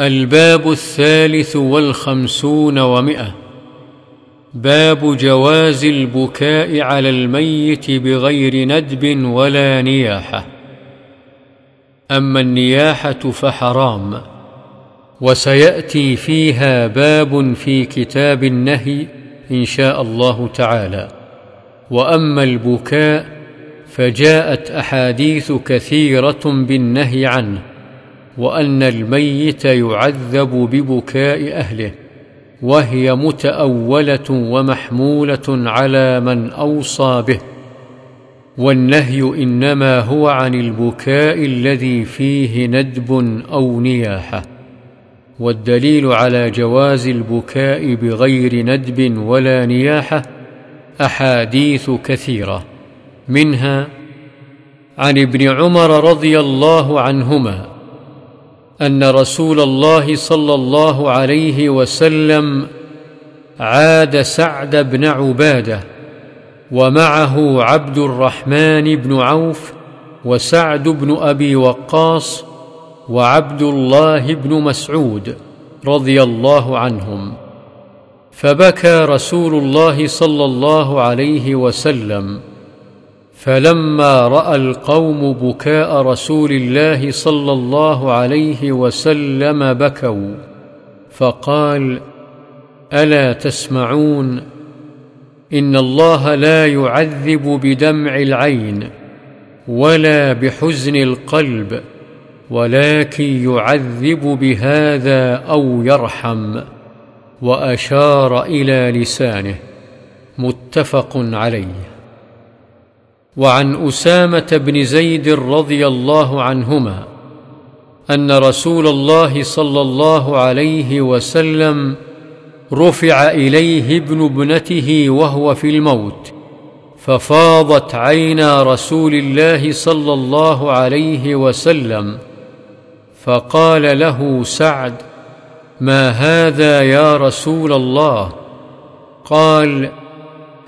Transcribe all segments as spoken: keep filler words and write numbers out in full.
الباب الثالث والخمسون ومئة باب جواز البكاء على الميت بغير ندب ولا نياحة. أما النياحة فحرام، وسيأتي فيها باب في كتاب النهي إن شاء الله تعالى. وأما البكاء فجاءت أحاديث كثيرة بالنهي عنه، وأن الميت يعذب ببكاء أهله، وهي متأولة ومحمولة على من أوصى به، والنهي إنما هو عن البكاء الذي فيه ندب أو نياحة. والدليل على جواز البكاء بغير ندب ولا نياحة أحاديث كثيرة، منها عن ابن عمر رضي الله عنهما أن رسول الله صلى الله عليه وسلم عاد سعد بن عبادة ومعه عبد الرحمن بن عوف وسعد بن أبي وقاص وعبد الله بن مسعود رضي الله عنهم، فبكى رسول الله صلى الله عليه وسلم، فلما رأى القوم بكاء رسول الله صلى الله عليه وسلم بكوا، فقال: ألا تسمعون؟ إن الله لا يعذب بدمع العين ولا بحزن القلب، ولكن يعذب بهذا أو يرحم. وأشار إلى لسانه. متفق عليه. وعن أسامة بن زيد رضي الله عنهما أن رسول الله صلى الله عليه وسلم رفع إليه ابن ابنته وهو في الموت، ففاضت عينا رسول الله صلى الله عليه وسلم، فقال له سعد: ما هذا يا رسول الله؟ قال: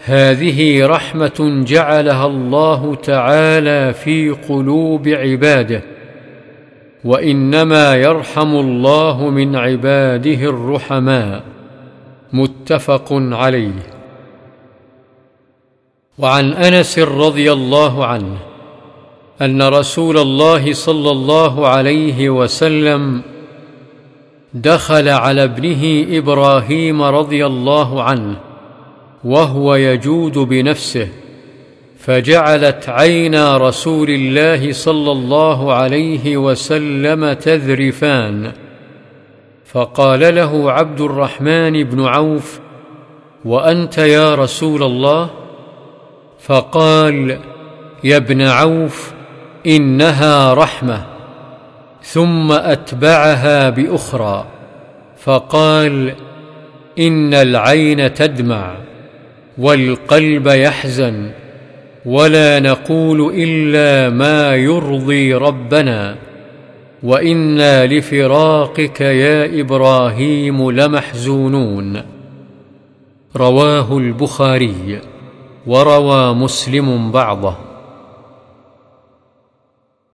هذه رحمة جعلها الله تعالى في قلوب عباده، وإنما يرحم الله من عباده الرحماء. متفق عليه. وعن أنس رضي الله عنه أن رسول الله صلى الله عليه وسلم دخل على ابنه إبراهيم رضي الله عنه وهو يجود بنفسه، فجعلت عينا رسول الله صلى الله عليه وسلم تذرفان، فقال له عبد الرحمن بن عوف: وأنت يا رسول الله؟ فقال: يا ابن عوف، إنها رحمة. ثم أتبعها بأخرى فقال: إن العين تدمع والقلب يحزن، ولا نقول إلا ما يرضي ربنا، وإنا لفراقك يا إبراهيم لمحزونون. رواه البخاري، وروى مسلم بعضه.